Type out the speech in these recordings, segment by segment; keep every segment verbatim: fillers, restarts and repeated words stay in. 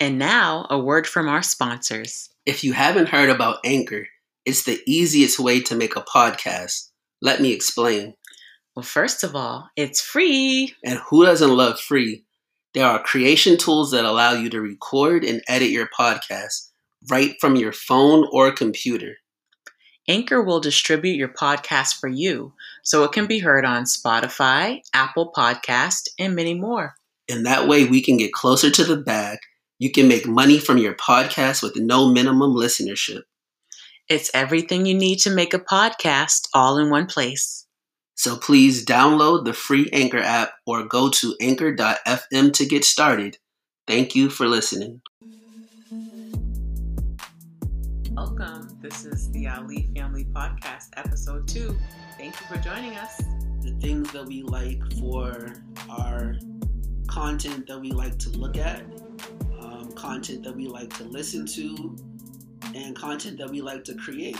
And now, a word from our sponsors. If you haven't heard about Anchor, it's the easiest way to make a podcast. Let me explain. Well, first of all, it's free. And who doesn't love free? There are creation tools that allow you to record and edit your podcast right from your phone or computer. Anchor will distribute your podcast for you, so it can be heard on Spotify, Apple Podcasts, and many more. And that way we can get closer to the bag. You can make money from your podcast with no minimum listenership. It's everything you need to make a podcast all in one place. So please download the free Anchor app or go to anchor dot f m to get started. Thank you for listening. Welcome. This is the Ali Family Podcast, episode two. Thank you for joining us. The things that we like for our content that we like to look at, um, content that we like to listen to, and content that we like to create.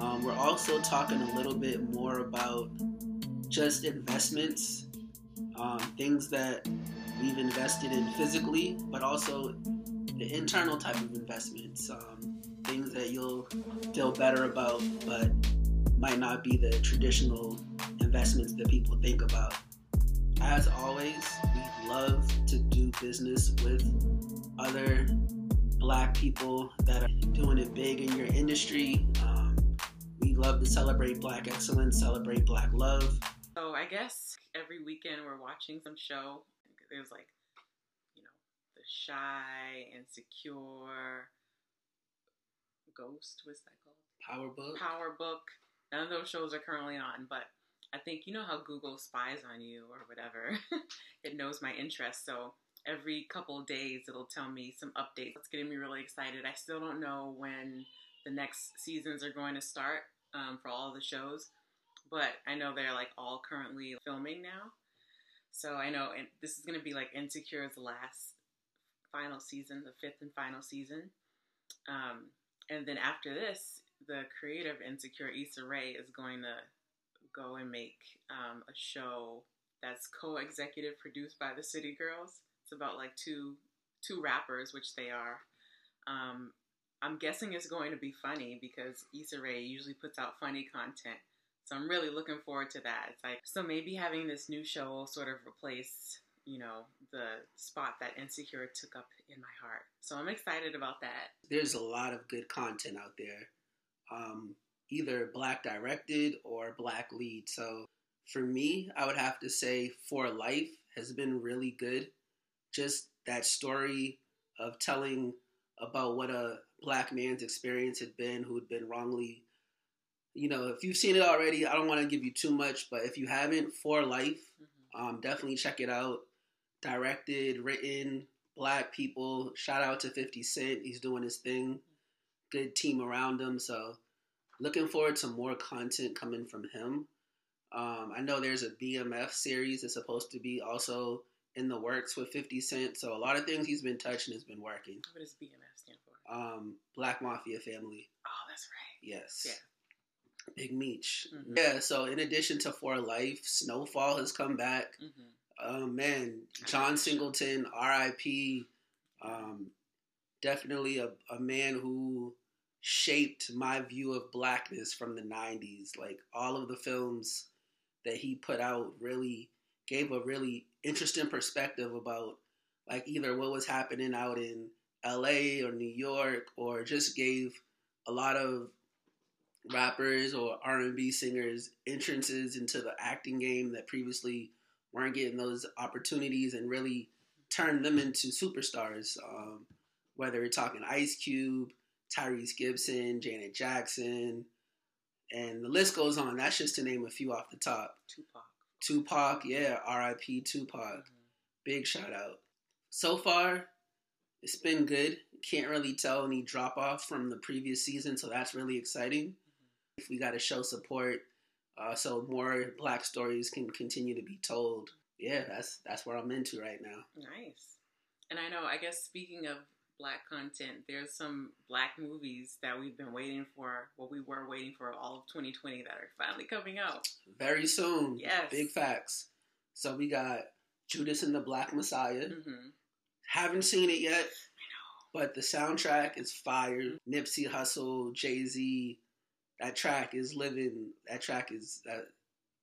Um, we're also talking a little bit more about just investments, um, things that we've invested in physically, but also the internal type of investments, um, things that you'll feel better about, but might not be the traditional investments that people think about. As always, we love to do business with other Black people that are doing it big in your industry. Um, we love to celebrate Black excellence, celebrate Black love. So I guess every weekend we're watching some show. It was like, you know, The Shy, Insecure, Ghost, what's that called? Power Book. Power Book. None of those shows are currently on, but I think you know how Google spies on you or whatever. It knows my interests, so every couple of days it'll tell me some updates. It's getting me really excited. I still don't know when the next seasons are going to start um, for all the shows, but I know they're like all currently filming now. So I know and this is going to be like Insecure's last final season, the fifth and final season. Um, and then after this, the creator of Insecure, Issa Rae, is going to go and make um, a show that's co-executive produced by the City Girls. It's about like two two rappers, which they are. Um, I'm guessing it's going to be funny because Issa Rae usually puts out funny content. So I'm really looking forward to that. It's like, so maybe having this new show will sort of replace, you know, the spot that Insecure took up in my heart. So I'm excited about that. There's a lot of good content out there. Um, either Black directed or Black lead. So for me, I would have to say For Life has been really good. Just that story of telling about what a Black man's experience had been, who had been wrongly, you know, if you've seen it already, I don't want to give you too much, but if you haven't, For Life, mm-hmm. um, definitely check it out. Directed, written, Black people. Shout out to fifty Cent. He's doing his thing. Good team around him, so looking forward to more content coming from him. Um, I know there's a B M F series that's supposed to be also in the works with fifty Cent. So a lot of things he's been touching has been working. What does B M F stand for? Um, Black Mafia Family. Oh, that's right. Yes. Yeah. Big Meech. Mm-hmm. Yeah, so in addition to For Life, Snowfall has come back. Mm-hmm. Um, man, John Singleton, R I P, um, definitely a, a man who shaped my view of Blackness from the nineties. Like, all of the films that he put out really gave a really interesting perspective about, like, either what was happening out in L A or New York, or just gave a lot of rappers or R and B singers entrances into the acting game that previously weren't getting those opportunities, and really turned them into superstars, um, whether we're talking Ice Cube, Tyrese Gibson, Janet Jackson, and the list goes on. That's just to name a few off the top. Tupac. Tupac, yeah, R I P Tupac. Mm-hmm. Big shout out. So far, it's been good. Can't really tell any drop off from the previous season, so that's really exciting. Mm-hmm. We got to show support uh, so more Black stories can continue to be told. Yeah, that's that's where I'm into right now. Nice. And I know, I guess speaking of Black content, there's some Black movies that we've been waiting for, what well, we were waiting for all of twenty twenty that are finally coming out. Very soon. Yes. Big facts. So we got Judas and the Black Messiah. Mm-hmm. Haven't seen it yet. But the soundtrack is fire. Nipsey Hussle, Jay-Z. That track is living. That track is that,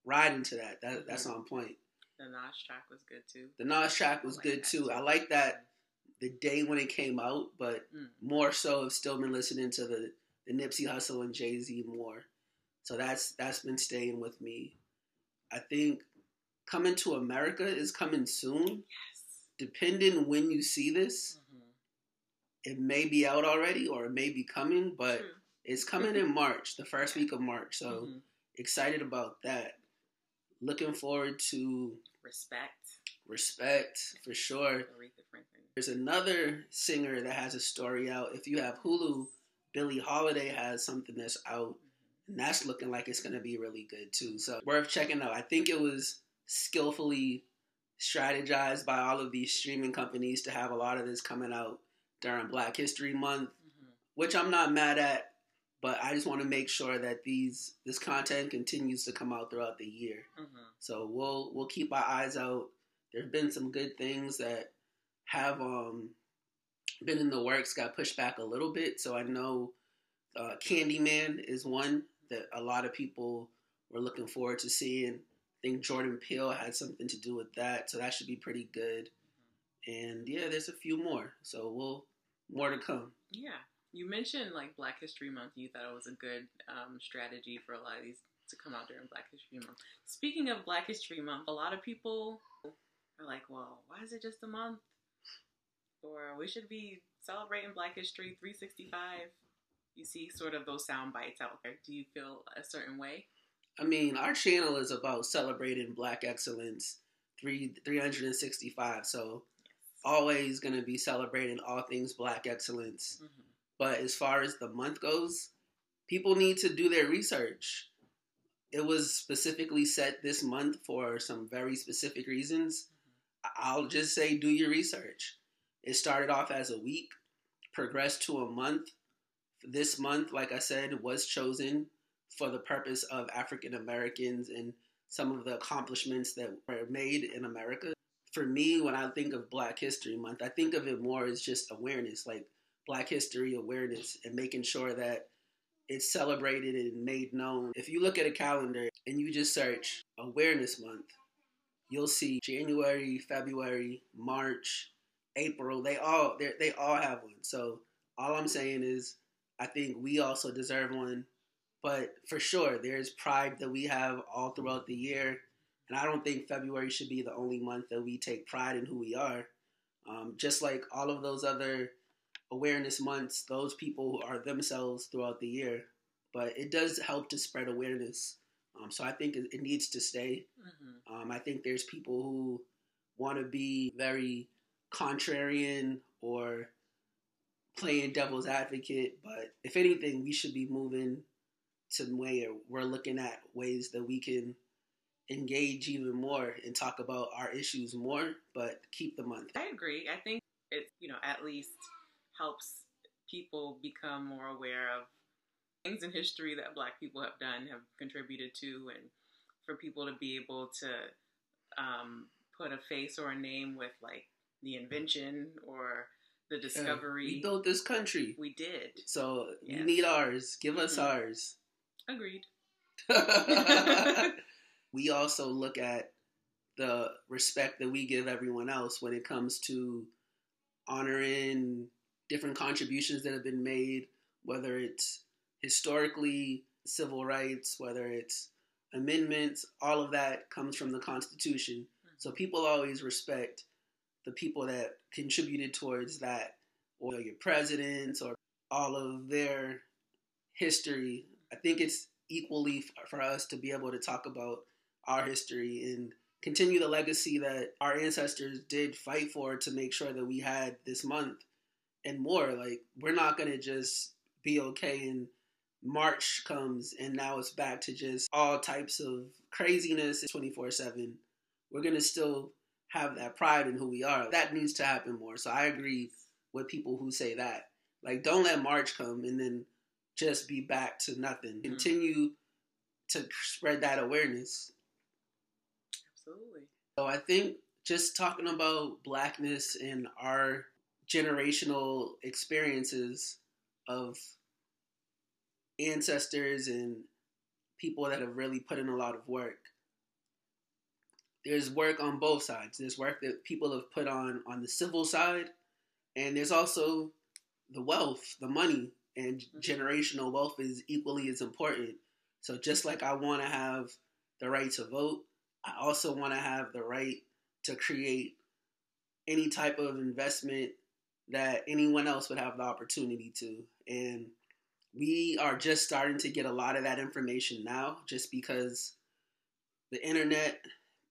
riding to that. that. That's on point. The Nas track was good too. The Nas track was like good too. too. I like that the day when it came out, but mm. more so I've still been listening to the, the Nipsey Hussle and Jay-Z more. So that's that's been staying with me. I think Coming to America is coming soon. Yes. Depending when you see this, mm-hmm. it may be out already or it may be coming, but True. It's coming mm-hmm. in March, the first week of March. So mm-hmm. excited about that. Looking forward to Respect. Respect, for sure. There's another singer that has a story out. If you have Hulu, Billie Holiday has something that's out. And that's looking like it's going to be really good, too. So worth checking out. I think it was skillfully strategized by all of these streaming companies to have a lot of this coming out during Black History Month, mm-hmm. which I'm not mad at. But I just want to make sure that these this content continues to come out throughout the year. Mm-hmm. So we'll we'll keep our eyes out. There've been some good things that have um, been in the works, got pushed back a little bit. So I know uh, Candyman is one that a lot of people were looking forward to seeing. I think Jordan Peele had something to do with that, so that should be pretty good. And yeah, there's a few more. So we'll more to come. Yeah. You mentioned like Black History Month. You thought it was a good um, strategy for a lot of these to come out during Black History Month. Speaking of Black History Month, a lot of people are like, well, why is it just a month? Or we should be celebrating Black History three sixty-five. You see sort of those sound bites out there. Do you feel a certain way? I mean, our channel is about celebrating Black excellence three sixty-five. So yes. Always going to be celebrating all things Black excellence. Mm-hmm. But as far as the month goes, people need to do their research. It was specifically set this month for some very specific reasons. I'll just say do your research. It started off as a week, progressed to a month. This month, like I said, was chosen for the purpose of African Americans and some of the accomplishments that were made in America. For me, when I think of Black History Month, I think of it more as just awareness, like Black history awareness and making sure that it's celebrated and made known. If you look at a calendar and you just search Awareness Month, you'll see January, February, March, April. They all they all have one. So all I'm saying is I think we also deserve one. But for sure, there's pride that we have all throughout the year. And I don't think February should be the only month that we take pride in who we are. Um, just like all of those other awareness months, those people are themselves throughout the year, but it does help to spread awareness. Um, so I think it, it needs to stay. Mm-hmm. Um, I think there's people who want to be very contrarian or playing devil's advocate, but if anything, we should be moving to the way we're looking at ways that we can engage even more and talk about our issues more, but keep the month. I agree. I think it's, you know, at least helps people become more aware of things in history that Black people have done, have contributed to, and for people to be able to um, put a face or a name with, like, the invention or the discovery. Uh, we built this country. We did. So yes. We need ours. Give us mm-hmm. ours. Agreed. We also look at the respect that we give everyone else when it comes to honoring different contributions that have been made, whether it's historically civil rights, whether it's amendments, all of that comes from the Constitution. Mm-hmm. So people always respect the people that contributed towards that, or your presidents, or all of their history. I think it's equally for us to be able to talk about our history and continue the legacy that our ancestors did fight for to make sure that we had this month. And more, like, we're not going to just be okay and March comes and now it's back to just all types of craziness twenty-four seven. We're going to still have that pride in who we are. That needs to happen more. So I agree with people who say that. Like, don't let March come and then just be back to nothing. Mm-hmm. Continue to spread that awareness. Absolutely. So I think just talking about Blackness and our generational experiences of ancestors and people that have really put in a lot of work. There's work on both sides. There's work that people have put on on the civil side, and there's also the wealth, the money, and generational wealth is equally as important. So just like I want to have the right to vote, I also want to have the right to create any type of investment that anyone else would have the opportunity to. And we are just starting to get a lot of that information now, just because the internet,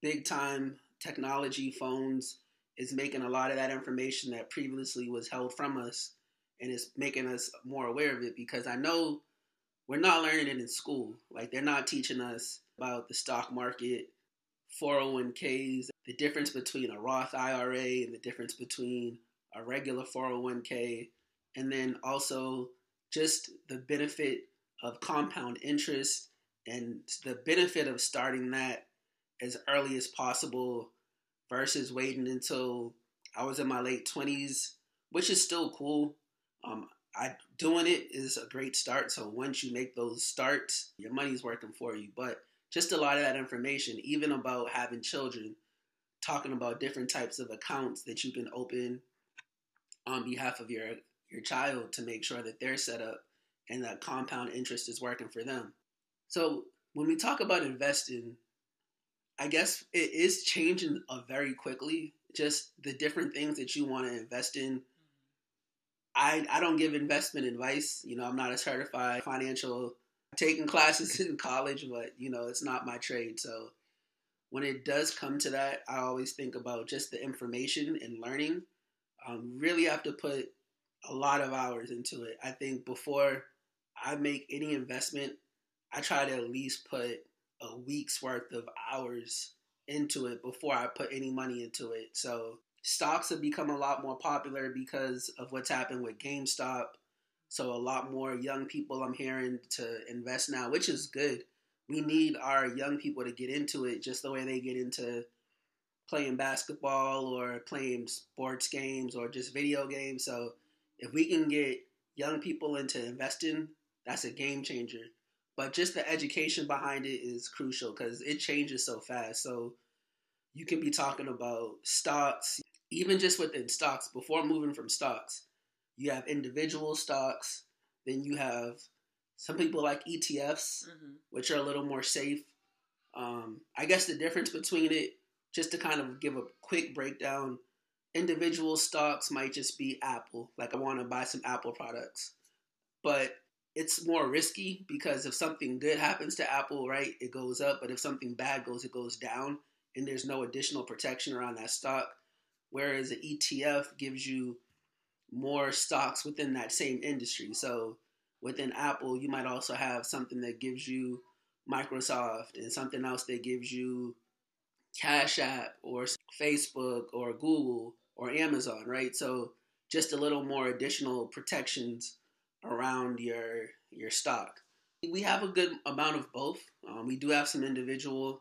big time technology, phones, is making a lot of that information that previously was held from us, and it's making us more aware of it, because I know we're not learning it in school. Like, they're not teaching us about the stock market, four oh one k's, the difference between a Roth I R A and the difference between a regular four oh one k, and then also just the benefit of compound interest and the benefit of starting that as early as possible versus waiting until I was in my late twenties, which is still cool. Um, I doing it is a great start. So once you make those starts, your money's working for you. But just a lot of that information, even about having children, talking about different types of accounts that you can open on behalf of your your child to make sure that they're set up and that compound interest is working for them. So when we talk about investing, I guess it is changing very quickly, just the different things that you want to invest in. I, I don't give investment advice. You know, I'm not a certified financial, taking classes in college, but, you know, it's not my trade. So when it does come to that, I always think about just the information and learning. Um, really have to put a lot of hours into it. I think before I make any investment, I try to at least put a week's worth of hours into it before I put any money into it. So stocks have become a lot more popular because of what's happened with GameStop. So a lot more young people I'm hearing to invest now, which is good. We need our young people to get into it just the way they get into playing basketball or playing sports games or just video games. So if we can get young people into investing, that's a game changer. But just the education behind it is crucial because it changes so fast. So you can be talking about stocks, even just within stocks. Before moving from stocks, you have individual stocks. Then you have some people like E T Fs, mm-hmm. which are a little more safe. Um, I guess the difference between it, just to kind of give a quick breakdown, individual stocks might just be Apple. Like, I want to buy some Apple products. But it's more risky because if something good happens to Apple, right, it goes up. But if something bad goes, it goes down. And there's no additional protection around that stock. Whereas an E T F gives you more stocks within that same industry. So within Apple, you might also have something that gives you Microsoft and something else that gives you Cash App or Facebook or Google or Amazon, right? So just a little more additional protections around your your stock. We have a good amount of both. Um, we do have some individual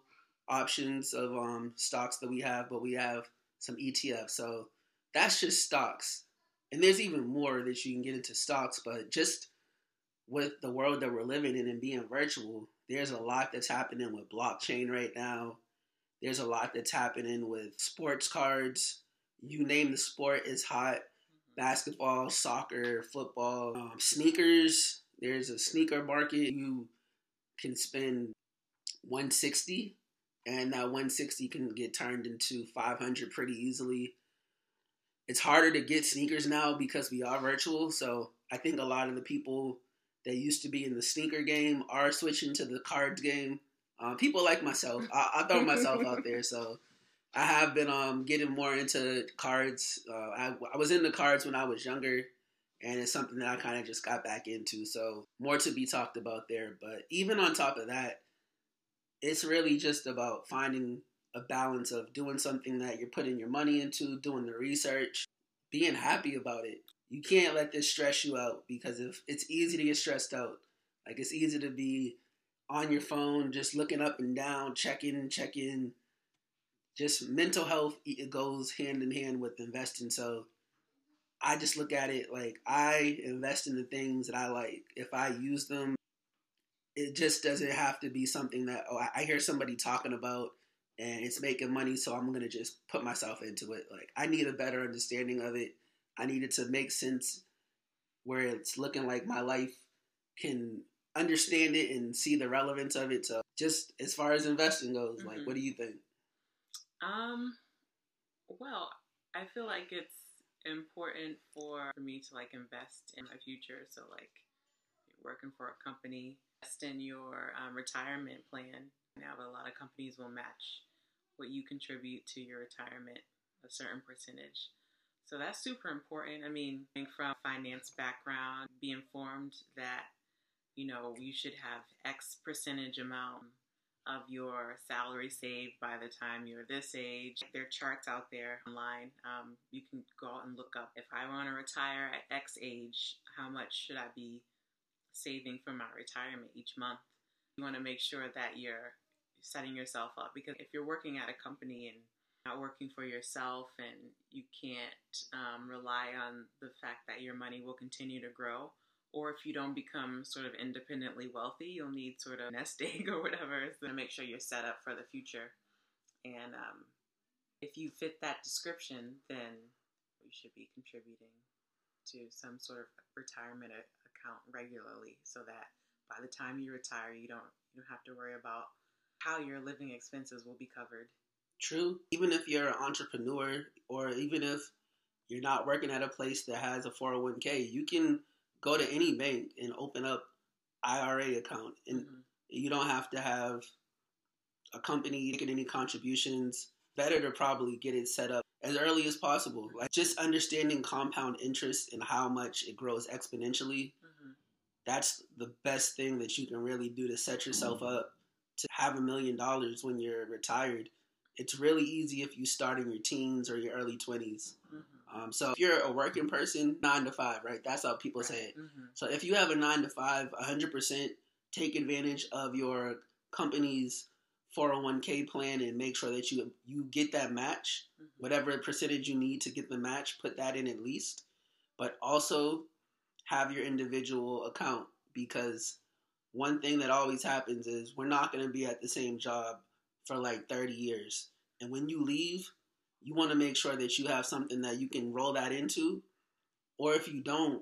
options of um, stocks that we have, but we have some E T Fs. So that's just stocks. And there's even more that you can get into stocks, but just with the world that we're living in and being virtual, there's a lot that's happening with blockchain right now. There's a lot that's happening with sports cards. You name the sport, it's hot. Basketball, soccer, football, um, sneakers. There's a sneaker market. You can spend one hundred sixty dollars, and that one hundred sixty dollars can get turned into five hundred dollars pretty easily. It's harder to get sneakers now because we are virtual. So I think a lot of the people that used to be in the sneaker game are switching to the cards game. Uh, people like myself, I, I throw myself out there, so I have been um, getting more into cards. Uh, I, I was into cards when I was younger, and it's something that I kind of just got back into. So more to be talked about there. But even on top of that, it's really just about finding a balance of doing something that you're putting your money into, doing the research, being happy about it. You can't let this stress you out, because if it's easy to get stressed out. Like, it's easy to be on your phone, just looking up and down, checking, checking. Just mental health, it goes hand in hand with investing. So I just look at it like I invest in the things that I like. If I use them, it just doesn't have to be something that, oh, I hear somebody talking about and it's making money, so I'm going to just put myself into it. Like, I need a better understanding of it. I need it to make sense where it's looking like my life can understand it and see the relevance of it. So just as far as investing goes, mm-hmm. like, what do you think? Um, well, I feel like it's important for me to like invest in my future. So like you're working for a company, invest in your um, retirement plan. Now a lot of companies will match what you contribute to your retirement, a certain percentage. So that's super important. I mean, from a finance background, be informed that, you know, you should have X percentage amount of your salary saved by the time you're this age. There are charts out there online. Um, you can go out and look up, if I want to retire at X age, how much should I be saving for my retirement each month? You want to make sure that you're setting yourself up, because if you're working at a company and not working for yourself, and you can't um, rely on the fact that your money will continue to grow, or if you don't become sort of independently wealthy, you'll need sort of nest egg or whatever to make sure you're set up for the future. And um, if you fit that description, then you should be contributing to some sort of retirement account regularly, so that by the time you retire, you don't you don't have to worry about how your living expenses will be covered. True. Even if you're an entrepreneur, or even if you're not working at a place that has a four oh one k, you can go to any bank and open up I R A account. And mm-hmm. you don't have to have a company making any contributions. Better to probably get it set up as early as possible. Like, just understanding compound interest and how much it grows exponentially. Mm-hmm. That's the best thing that you can really do to set yourself mm-hmm. up to have a million dollars when you're retired. It's really easy if you start in your teens or your early twenties. Mm-hmm. Um, so if you're a working person, nine to five, right? That's how people right. say it. Mm-hmm. So if you have a nine to five, one hundred percent take advantage of your company's four oh one k plan and make sure that you you get that match. Mm-hmm. Whatever percentage you need to get the match, put that in at least. But also have your individual account, because one thing that always happens is we're not going to be at the same job for like thirty years. And when you leave, you want to make sure that you have something that you can roll that into. Or if you don't,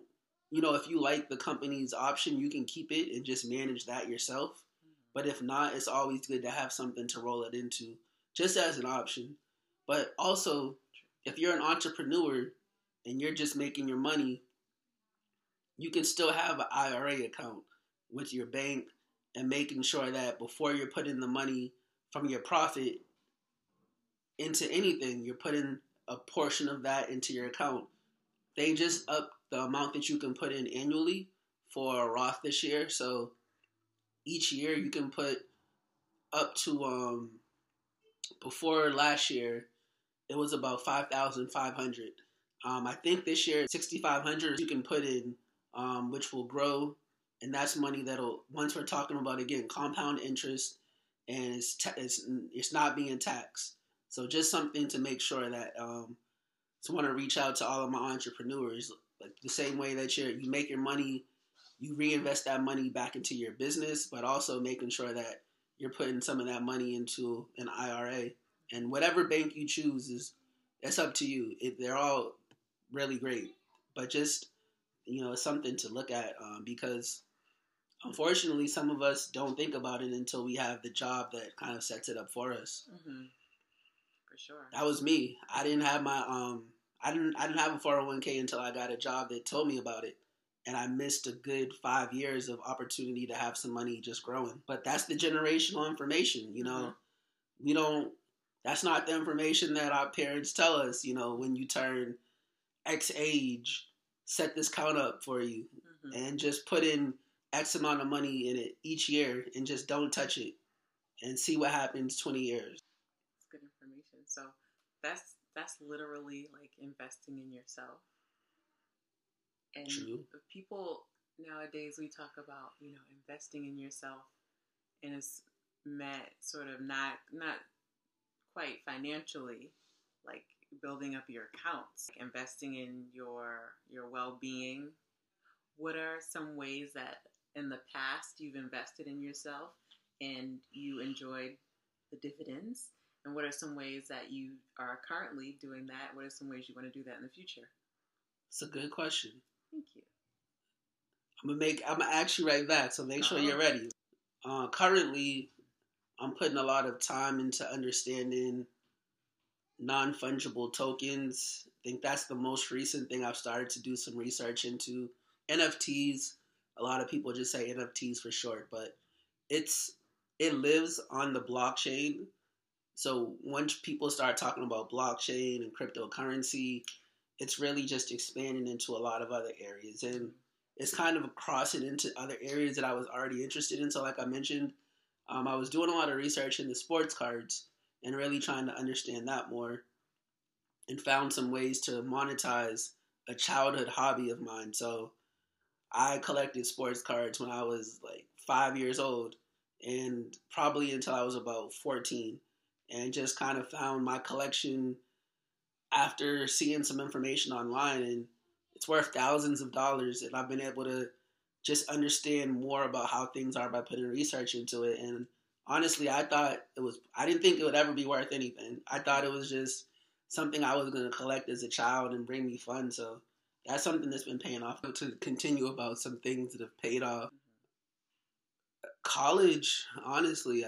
you know, if you like the company's option, you can keep it and just manage that yourself. Mm-hmm. But if not, it's always good to have something to roll it into, just as an option. But also, if you're an entrepreneur and you're just making your money, you can still have an I R A account with your bank, and making sure that before you're putting the money from your profit into anything, you're putting a portion of that into your account. They just upped the amount that you can put in annually for Roth this year. So each year you can put up to, um, before last year, it was about five thousand five hundred dollars. Um, I think this year, six thousand five hundred dollars you can put in, um, which will grow. And that's money that'll, once we're talking about, again, compound interest, and it's, ta- it's it's not being taxed. So just something to make sure that um, I want to reach out to all of my entrepreneurs. Like, the same way that you you make your money, you reinvest that money back into your business, but also making sure that you're putting some of that money into an I R A. And whatever bank you choose, is it's up to you. It, they're all really great, but just, you know, something to look at um, because. Unfortunately, some of us don't think about it until we have the job that kind of sets it up for us. Mm-hmm. For sure. That was me. I didn't have my um, I didn't I didn't have a four oh one k until I got a job that told me about it, and I missed a good five years of opportunity to have some money just growing. But that's the generational information, you know. Mm-hmm. We don't. That's not the information that our parents tell us. You know, when you turn X age, set this count up for you, mm-hmm. and just put in X amount of money in it each year and just don't touch it and see what happens twenty years. That's good information. So that's that's literally like investing in yourself. And True. People nowadays, we talk about, you know, investing in yourself, and it's meant sort of not not quite financially, like building up your accounts, investing in your your well-being. What are some ways that in the past you've invested in yourself and you enjoyed the dividends? And what are some ways that you are currently doing that? What are some ways you want to do that in the future? It's a good question. Thank you. I'm gonna make. I'm gonna ask you right back. So make sure uh-huh. you're ready. Uh, currently, I'm putting a lot of time into understanding non-fungible tokens. I think that's the most recent thing I've started to do some research into. N F Ts. A lot of people just say N F Ts for short, but it's it lives on the blockchain. So once people start talking about blockchain and cryptocurrency, it's really just expanding into a lot of other areas. And it's kind of crossing into other areas that I was already interested in. So like I mentioned, um, I was doing a lot of research into sports cards and really trying to understand that more, and found some ways to monetize a childhood hobby of mine. So I collected sports cards when I was like five years old and probably until I was about fourteen, and just kind of found my collection after seeing some information online, and it's worth thousands of dollars. And I've been able to just understand more about how things are by putting research into it. And honestly, I thought it was, I didn't think it would ever be worth anything. I thought it was just something I was going to collect as a child and bring me fun. So that's something that's been paying off. To continue about some things that have paid off. College, honestly,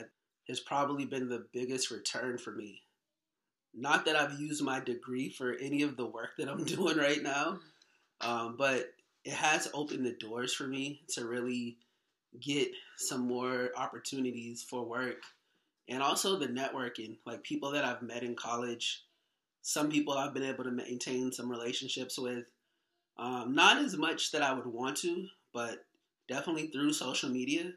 has probably been the biggest return for me. Not that I've used my degree for any of the work that I'm doing right now, um, but it has opened the doors for me to really get some more opportunities for work. And also the networking, like people that I've met in college, some people I've been able to maintain some relationships with. Um, not as much that I would want to, but definitely through social media.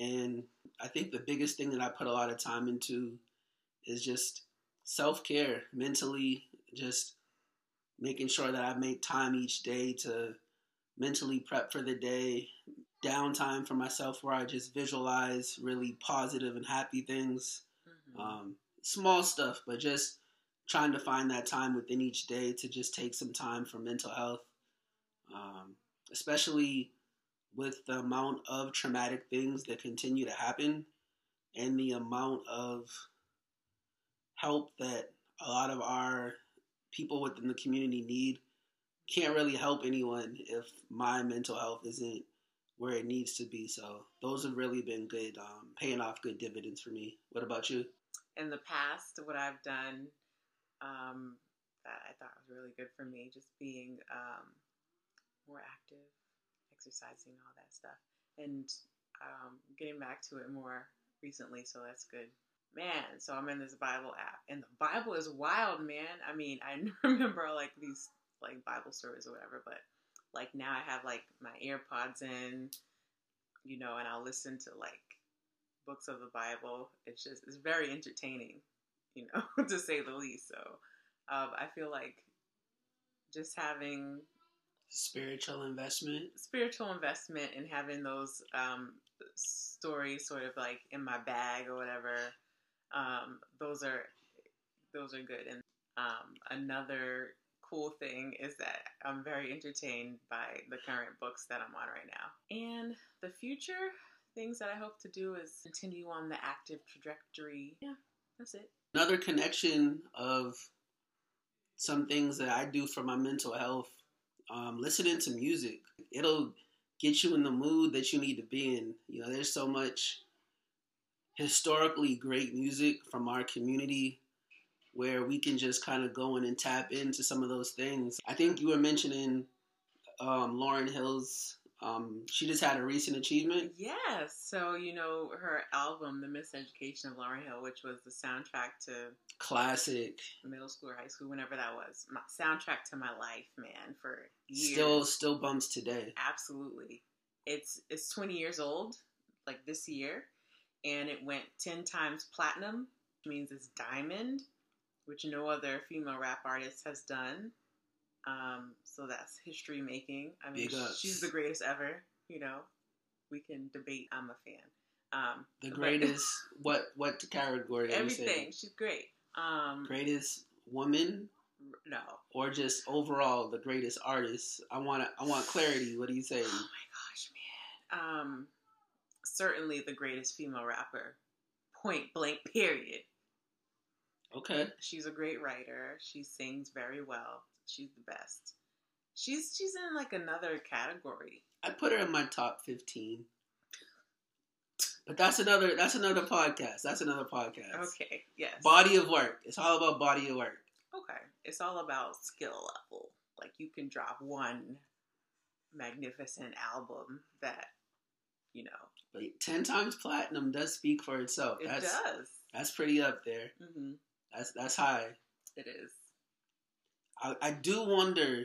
And I think the biggest thing that I put a lot of time into is just self-care, mentally, just making sure that I make time each day to mentally prep for the day, downtime for myself where I just visualize really positive and happy things, mm-hmm. um, small stuff, but just trying to find that time within each day to just take some time for mental health, um, especially with the amount of traumatic things that continue to happen and the amount of help that a lot of our people within the community need. Can't really help anyone if my mental health isn't where it needs to be. So those have really been good, um, paying off good dividends for me. What about you? In the past, what I've done um, that I thought was really good for me, just being um, more active, exercising, all that stuff, and um, getting back to it more recently. So that's good. Man, so I'm in this Bible app, and the Bible is wild, man. I mean, I remember like these like Bible stories or whatever, but like now I have like my AirPods in, you know, and I'll listen to like books of the Bible. It's just, it's very entertaining, you know, to say the least. So um, I feel like just having spiritual investment, spiritual investment and having those um, stories sort of like in my bag or whatever. Um, those are, those are good. And, um, another cool thing is that I'm very entertained by the current books that I'm on right now. And the future things that I hope to do is continue on the active trajectory. Yeah, that's it. Another connection of some things that I do for my mental health, um, listening to music. It'll get you in the mood that you need to be in. You know, there's so much historically great music from our community where we can just kind of go in and tap into some of those things. I think you were mentioning um, Lauryn Hill's, um, she just had a recent achievement. Yes. So, you know, her album, The Miseducation of Lauryn Hill, which was the soundtrack to classic middle school or high school, whenever that was. My soundtrack to my life, man, for years. Still, still bumps today. Absolutely. It's, it's twenty years old, like this year. And it went ten times platinum, which means it's diamond, which no other female rap artist has done. Um, so that's history making. I mean, she's the greatest ever. You know, we can debate. I'm a fan. Um, the greatest. What what category? Everything. She's great. Um, greatest woman, no, or just overall the greatest artist? I want to, I want clarity. What do you say? Oh my gosh, man. Um, certainly the greatest female rapper. Point blank. Period. Okay. She's a great writer. She sings very well. She's the best. She's she's in like another category. I put her in my top fifteen. But that's another that's another podcast. That's another podcast. Okay. Yes. Body of work. It's all about body of work. Okay. It's all about skill level. Like you can drop one magnificent album that, you know. But ten times platinum does speak for itself. It that's, does. That's pretty up there. Mm-hmm. That's that's high. It is. I, I do wonder.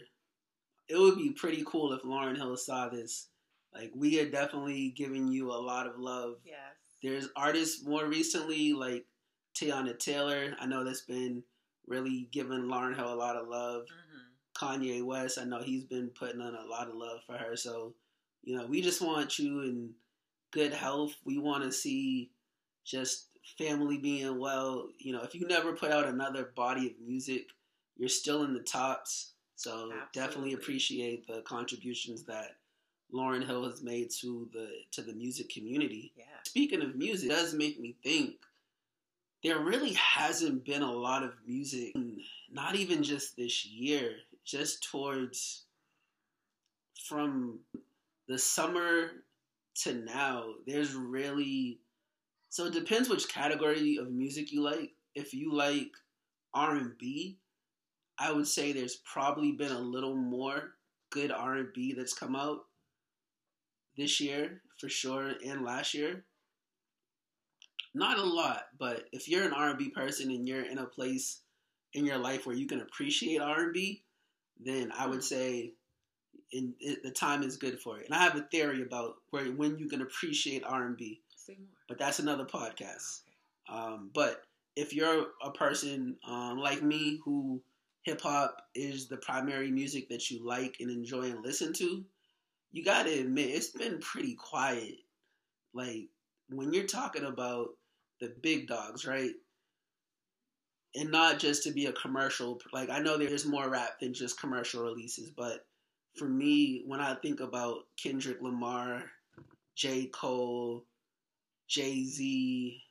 It would be pretty cool if Lauryn Hill saw this. Like, we are definitely giving you a lot of love. Yes. There's artists more recently, like Teyana Taylor. I know that's been really giving Lauryn Hill a lot of love. Mm-hmm. Kanye West, I know he's been putting on a lot of love for her. So, you know, we just want you in good health. We want to see just family being well. You know, if you never put out another body of music, you're still in the tops. So Absolutely. Definitely appreciate the contributions that Lauryn Hill has made to the to the music community. Yeah. Speaking of music, it does make me think there really hasn't been a lot of music, not even just this year, just towards from the summer to now. There's really, so it depends which category of music you like. If you like R and B, I would say there's probably been a little more good R and B that's come out this year, for sure, and last year. Not a lot, but if you're an R and B person and you're in a place in your life where you can appreciate R and B, then I would say in, it, the time is good for it. And I have a theory about where when you can appreciate R and B. Say more. But that's another podcast. Okay. Um, but if you're a person um, like me who... hip-hop is the primary music that you like and enjoy and listen to, you gotta admit, it's been pretty quiet. Like, when you're talking about the big dogs, right? And not just to be a commercial, like, I know there's more rap than just commercial releases, but for me, when I think about Kendrick Lamar, J. Cole, Jay-Z,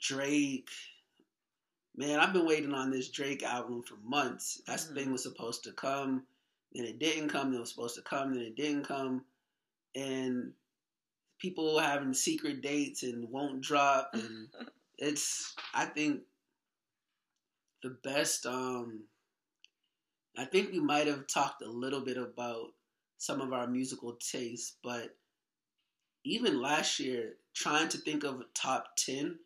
Drake... Man, I've been waiting on this Drake album for months. That mm-hmm. thing was supposed to come, then it didn't come, then it was supposed to come, then it didn't come. And people having secret dates and won't drop. And it's, I think, the best, um, I think we might have talked a little bit about some of our musical tastes, but even last year, trying to think of top ten,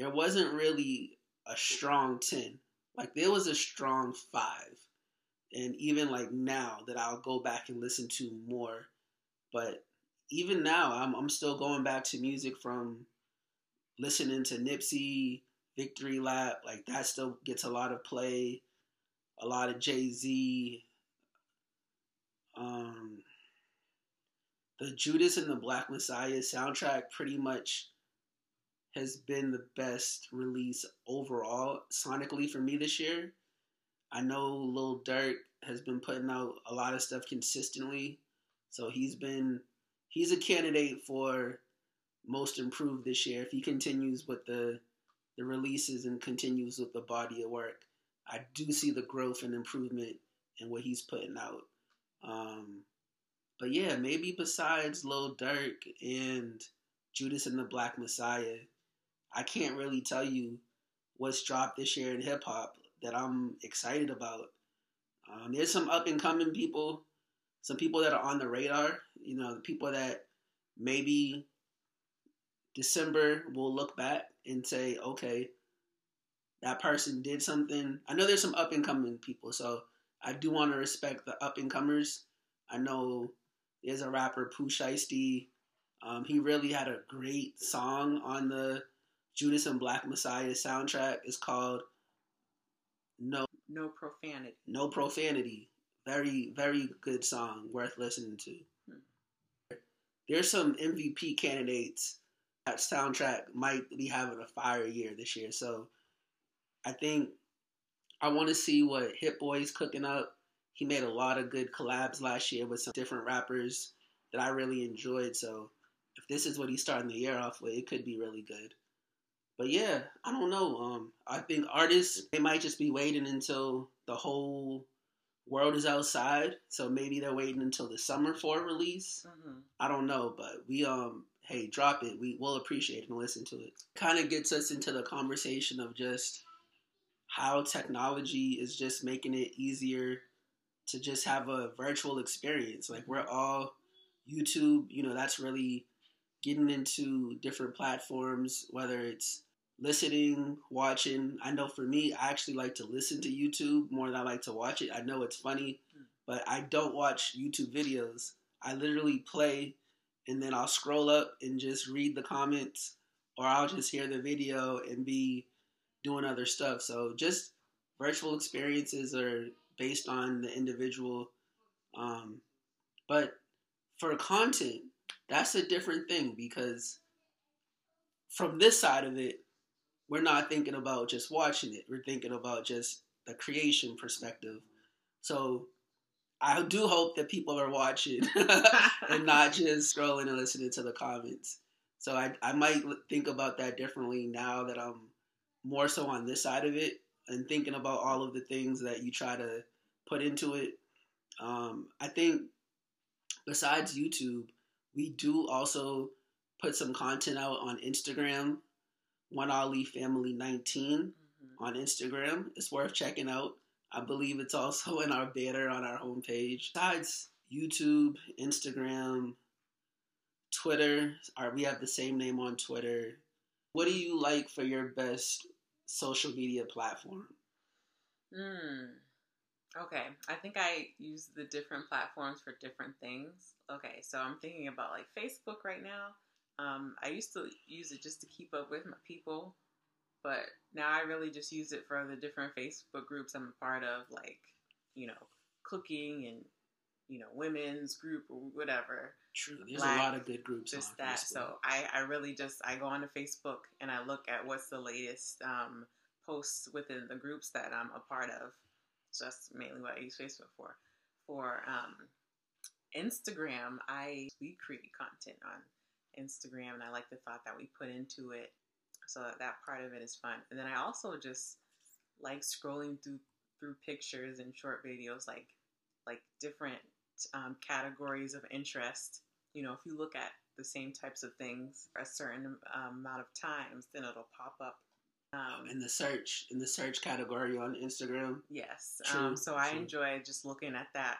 there wasn't really a strong ten. Like, there was a strong five. And even, like, now that I'll go back and listen to more. But even now, I'm I'm still going back to music from listening to Nipsey, Victory Lap. Like, that still gets a lot of play. A lot of Jay-Z. Um, the Judas and the Black Messiah soundtrack pretty much... has been the best release overall sonically for me this year. I know Lil Durk has been putting out a lot of stuff consistently. So he's been, he's a candidate for most improved this year. If he continues with the, the releases and continues with the body of work, I do see the growth and improvement in what he's putting out. Um, but yeah, maybe besides Lil Durk and Judas and the Black Messiah, I can't really tell you what's dropped this year in hip-hop that I'm excited about. Um, there's some up-and-coming people, some people that are on the radar, you know, the people that maybe December will look back and say, okay, that person did something. I know there's some up-and-coming people, so I do want to respect the up-and-comers. I know there's a rapper, Pooh Shiesty. Um, he really had a great song on the Judas and Black Messiah soundtrack. It's called No No Profanity. No Profanity. Very, very good song. Worth listening to. Hmm. There's some M V P candidates. That soundtrack might be having a fire year this year. So I think I want to see what Hit Boy's cooking up. He made a lot of good collabs last year with some different rappers that I really enjoyed. So if this is what he's starting the year off with, it could be really good. But yeah, I don't know. Um, I think artists, they might just be waiting until the whole world is outside. So maybe they're waiting until the summer for a release. Mm-hmm. I don't know, but we, um, hey, drop it. We will appreciate it and listen to it. Kind of gets us into the conversation of just how technology is just making it easier to just have a virtual experience. Like, we're all YouTube, you know, that's really getting into different platforms, whether it's listening, watching. I know for me, I actually like to listen to YouTube more than I like to watch it. I know it's funny, but I don't watch YouTube videos. I literally play and then I'll scroll up and just read the comments, or I'll just hear the video and be doing other stuff. So just virtual experiences are based on the individual. Um, but for content, that's a different thing, because from this side of it, we're not thinking about just watching it. We're thinking about just the creation perspective. So I do hope that people are watching and not just scrolling and listening to the comments. So I, I might think about that differently now that I'm more so on this side of it and thinking about all of the things that you try to put into it. Um, I think besides YouTube, we do also put some content out on Instagram. One Ali Family nineteen mm-hmm. on Instagram. It's worth checking out. I believe it's also in our banner on our homepage. Besides YouTube, Instagram, Twitter, our, we have the same name on Twitter. What do you like for your best social media platform? Mm. Okay, I think I use the different platforms for different things. Okay, so I'm thinking about like Facebook right now. Um, I used to use it just to keep up with my people, but now I really just use it for the different Facebook groups I'm a part of, like, you know, cooking and, you know, women's group or whatever. True. There's Black, a lot of good groups just on that. Facebook. So I, I really just, I go onto Facebook and I look at what's the latest um, posts within the groups that I'm a part of. So that's mainly what I use Facebook for. For um, Instagram, I, we create content on Instagram, and I like the thought that we put into it, so that, that part of it is fun. And then I also just like scrolling through through pictures and short videos, like like different um, categories of interest. You know, if you look at the same types of things for a certain um, amount of times, then it'll pop up um, in the search in the search category on Instagram. Yes, true, um, so true. I enjoy just looking at that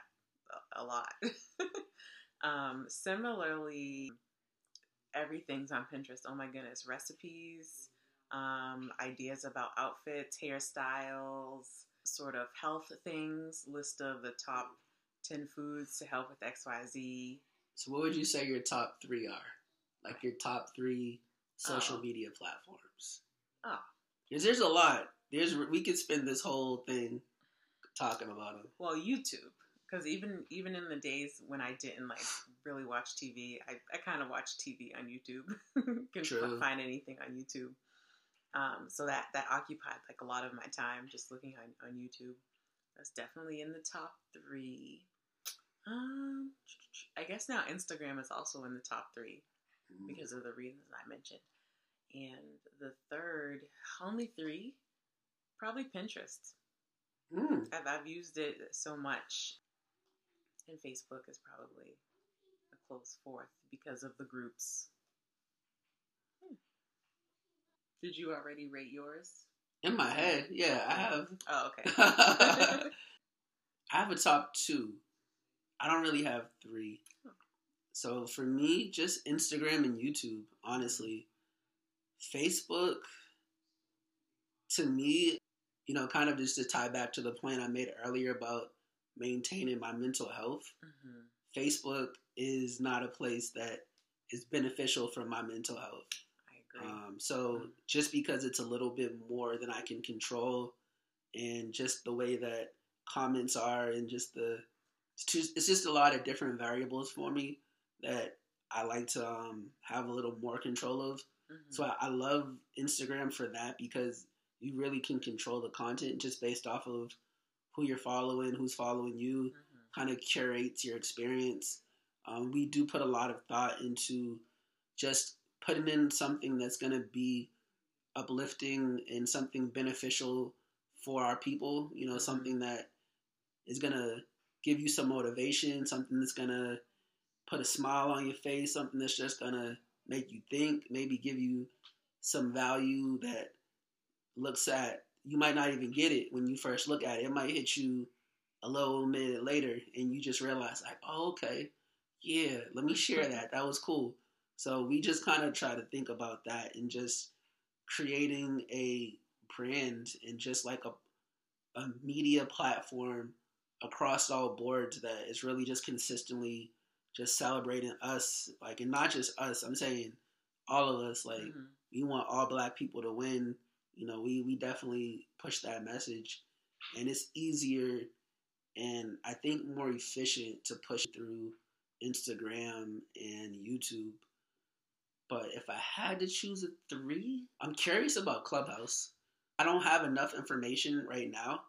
a, a lot. um, similarly. Everything's on Pinterest. Oh my goodness. Recipes, um, ideas about outfits, hairstyles, sort of health things, list of the top ten foods to help with X Y Z. So what would you say your top three are? Like your top three social oh. media platforms? Oh. Because there's a lot. There's we could spend this whole thing talking about them. Well, YouTube. Because even even in the days when I didn't like really watch T V, I, I kind of watched T V on YouTube. Couldn't True. Find anything on YouTube. Um, so that, that occupied like a lot of my time, just looking on, on YouTube. That's definitely in the top three. Um, I guess now Instagram is also in the top three mm. because of the reasons I mentioned. And the third, only three, probably Pinterest. Mm. I've, I've used it so much. And Facebook is probably a close fourth because of the groups. Hmm. Did you already rate yours? In my head, yeah, I have. Oh, okay. I have a top two. I don't really have three. Okay. So for me, just Instagram and YouTube, honestly. Facebook, to me, you know, kind of just to tie back to the point I made earlier about maintaining my mental health. Mm-hmm. Facebook is not a place that is beneficial for my mental health. I agree. Um, so mm-hmm. just because it's a little bit more than I can control, and just the way that comments are, and just the it's just, it's just a lot of different variables for me that I like to um, have a little more control of. Mm-hmm. So I, I love Instagram for that, because you really can control the content just based off of who you're following, who's following you, mm-hmm. kind of curates your experience. Um, we do put a lot of thought into just putting in something that's going to be uplifting and something beneficial for our people, you know, mm-hmm. something that is going to give you some motivation, something that's going to put a smile on your face, something that's just going to make you think, maybe give you some value that looks at, you might not even get it when you first look at it. It might hit you a little minute later and you just realize like, oh, okay, yeah, let me share that. That was cool. So we just kind of try to think about that and just creating a brand and just like a, a media platform across all boards that is really just consistently just celebrating us, like, and not just us, I'm saying all of us, like, mm-hmm. we want all Black people to win. You know, we, we definitely push that message, and it's easier and I think more efficient to push through Instagram and YouTube. But if I had to choose a three, I'm curious about Clubhouse. I don't have enough information right now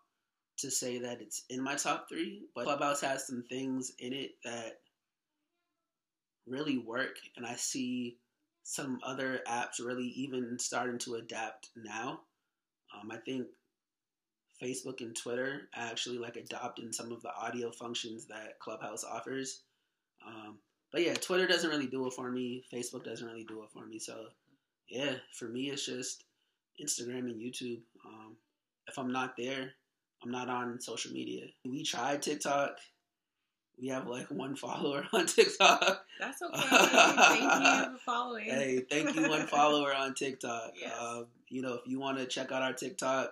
to say that it's in my top three, but Clubhouse has some things in it that really work, and I see some other apps really even starting to adapt now. Um, I think Facebook and Twitter are actually like adopting some of the audio functions that Clubhouse offers. Um, but yeah, Twitter doesn't really do it for me. Facebook doesn't really do it for me. So yeah, for me, it's just Instagram and YouTube. Um, if I'm not there, I'm not on social media. We tried TikTok. We have like one follower on TikTok. That's okay. Thank you for following. Hey, thank you, one follower on TikTok. Yes. Um, you know, if you want to check out our TikTok,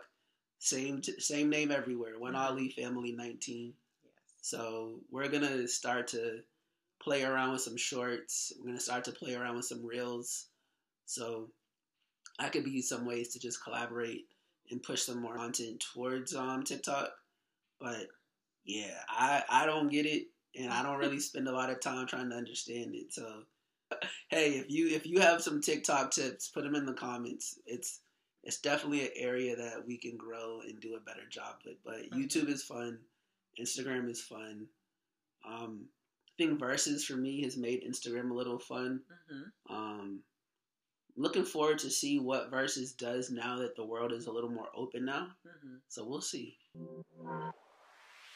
same t- same name everywhere. One mm-hmm. Ali Family nineteen. Yes. So we're gonna start to play around with some shorts. We're gonna start to play around with some reels. So I could be some ways to just collaborate and push some more content towards um, TikTok. But yeah, I, I don't get it. And I don't really spend a lot of time trying to understand it. So, hey, if you if you have some TikTok tips, put them in the comments. It's it's definitely an area that we can grow and do a better job with. But YouTube is fun. Instagram is fun. Um, I think Versus for me has made Instagram a little fun. Mm-hmm. Um, looking forward to see what Versus does now that the world is a little more open now. Mm-hmm. So we'll see.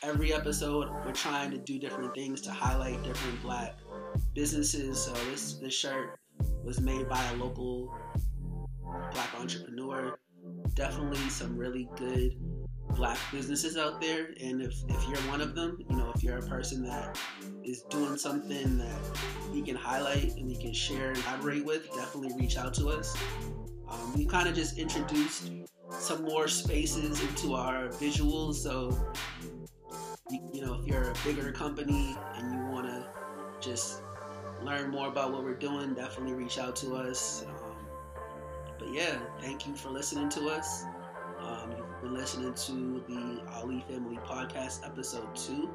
Every episode, we're trying to do different things to highlight different Black businesses. So this, this shirt was made by a local Black entrepreneur. Definitely some really good Black businesses out there. And if, if you're one of them, you know, if you're a person that is doing something that we can highlight and we can share and collaborate with, definitely reach out to us. Um, we kind of just introduced some more spaces into our visuals. So you know, if you're a bigger company and you want to just learn more about what we're doing, definitely reach out to us. Um, but yeah, thank you for listening to us. Um, you've been listening to the Ali Family Podcast, episode two.